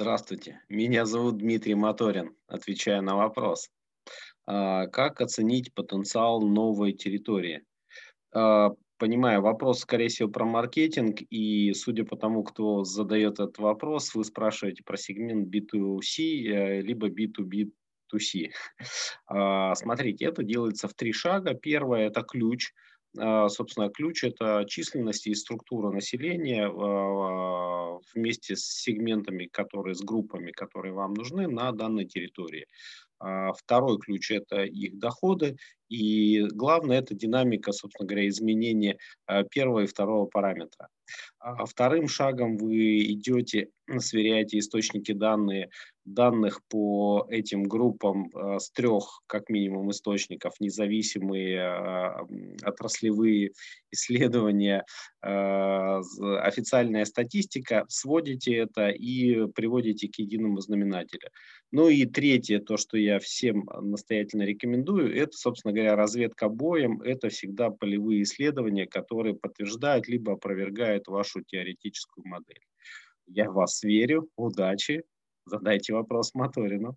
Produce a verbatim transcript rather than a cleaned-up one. Здравствуйте, меня зовут Дмитрий Моторин, отвечаю на вопрос. Как оценить потенциал новой территории? Понимаю, вопрос, скорее всего, про маркетинг, и судя по тому, кто задает этот вопрос, вы спрашиваете про сегмент би ту си, либо би ту би ту си. Смотрите, это делается в три шага. Первое – это ключ. Собственно, ключ – это численность и структура населения вместе с сегментами, которые, с группами, которые вам нужны на данной территории. Второй ключ – это их доходы. И главное – это динамика, собственно говоря, изменения первого и второго параметра. Вторым шагом вы идете, сверяете источники данные, данных по этим группам с трех, как минимум, источников: независимые отраслевые исследования, официальная статистика, сводите это и приводите к единому знаменателю. Ну и третье, то, что я всем настоятельно рекомендую, это, собственно говоря, разведка боем – это всегда полевые исследования, которые подтверждают либо опровергают вашу теоретическую модель. Я в вас верю. Удачи. Задайте вопрос Моторину.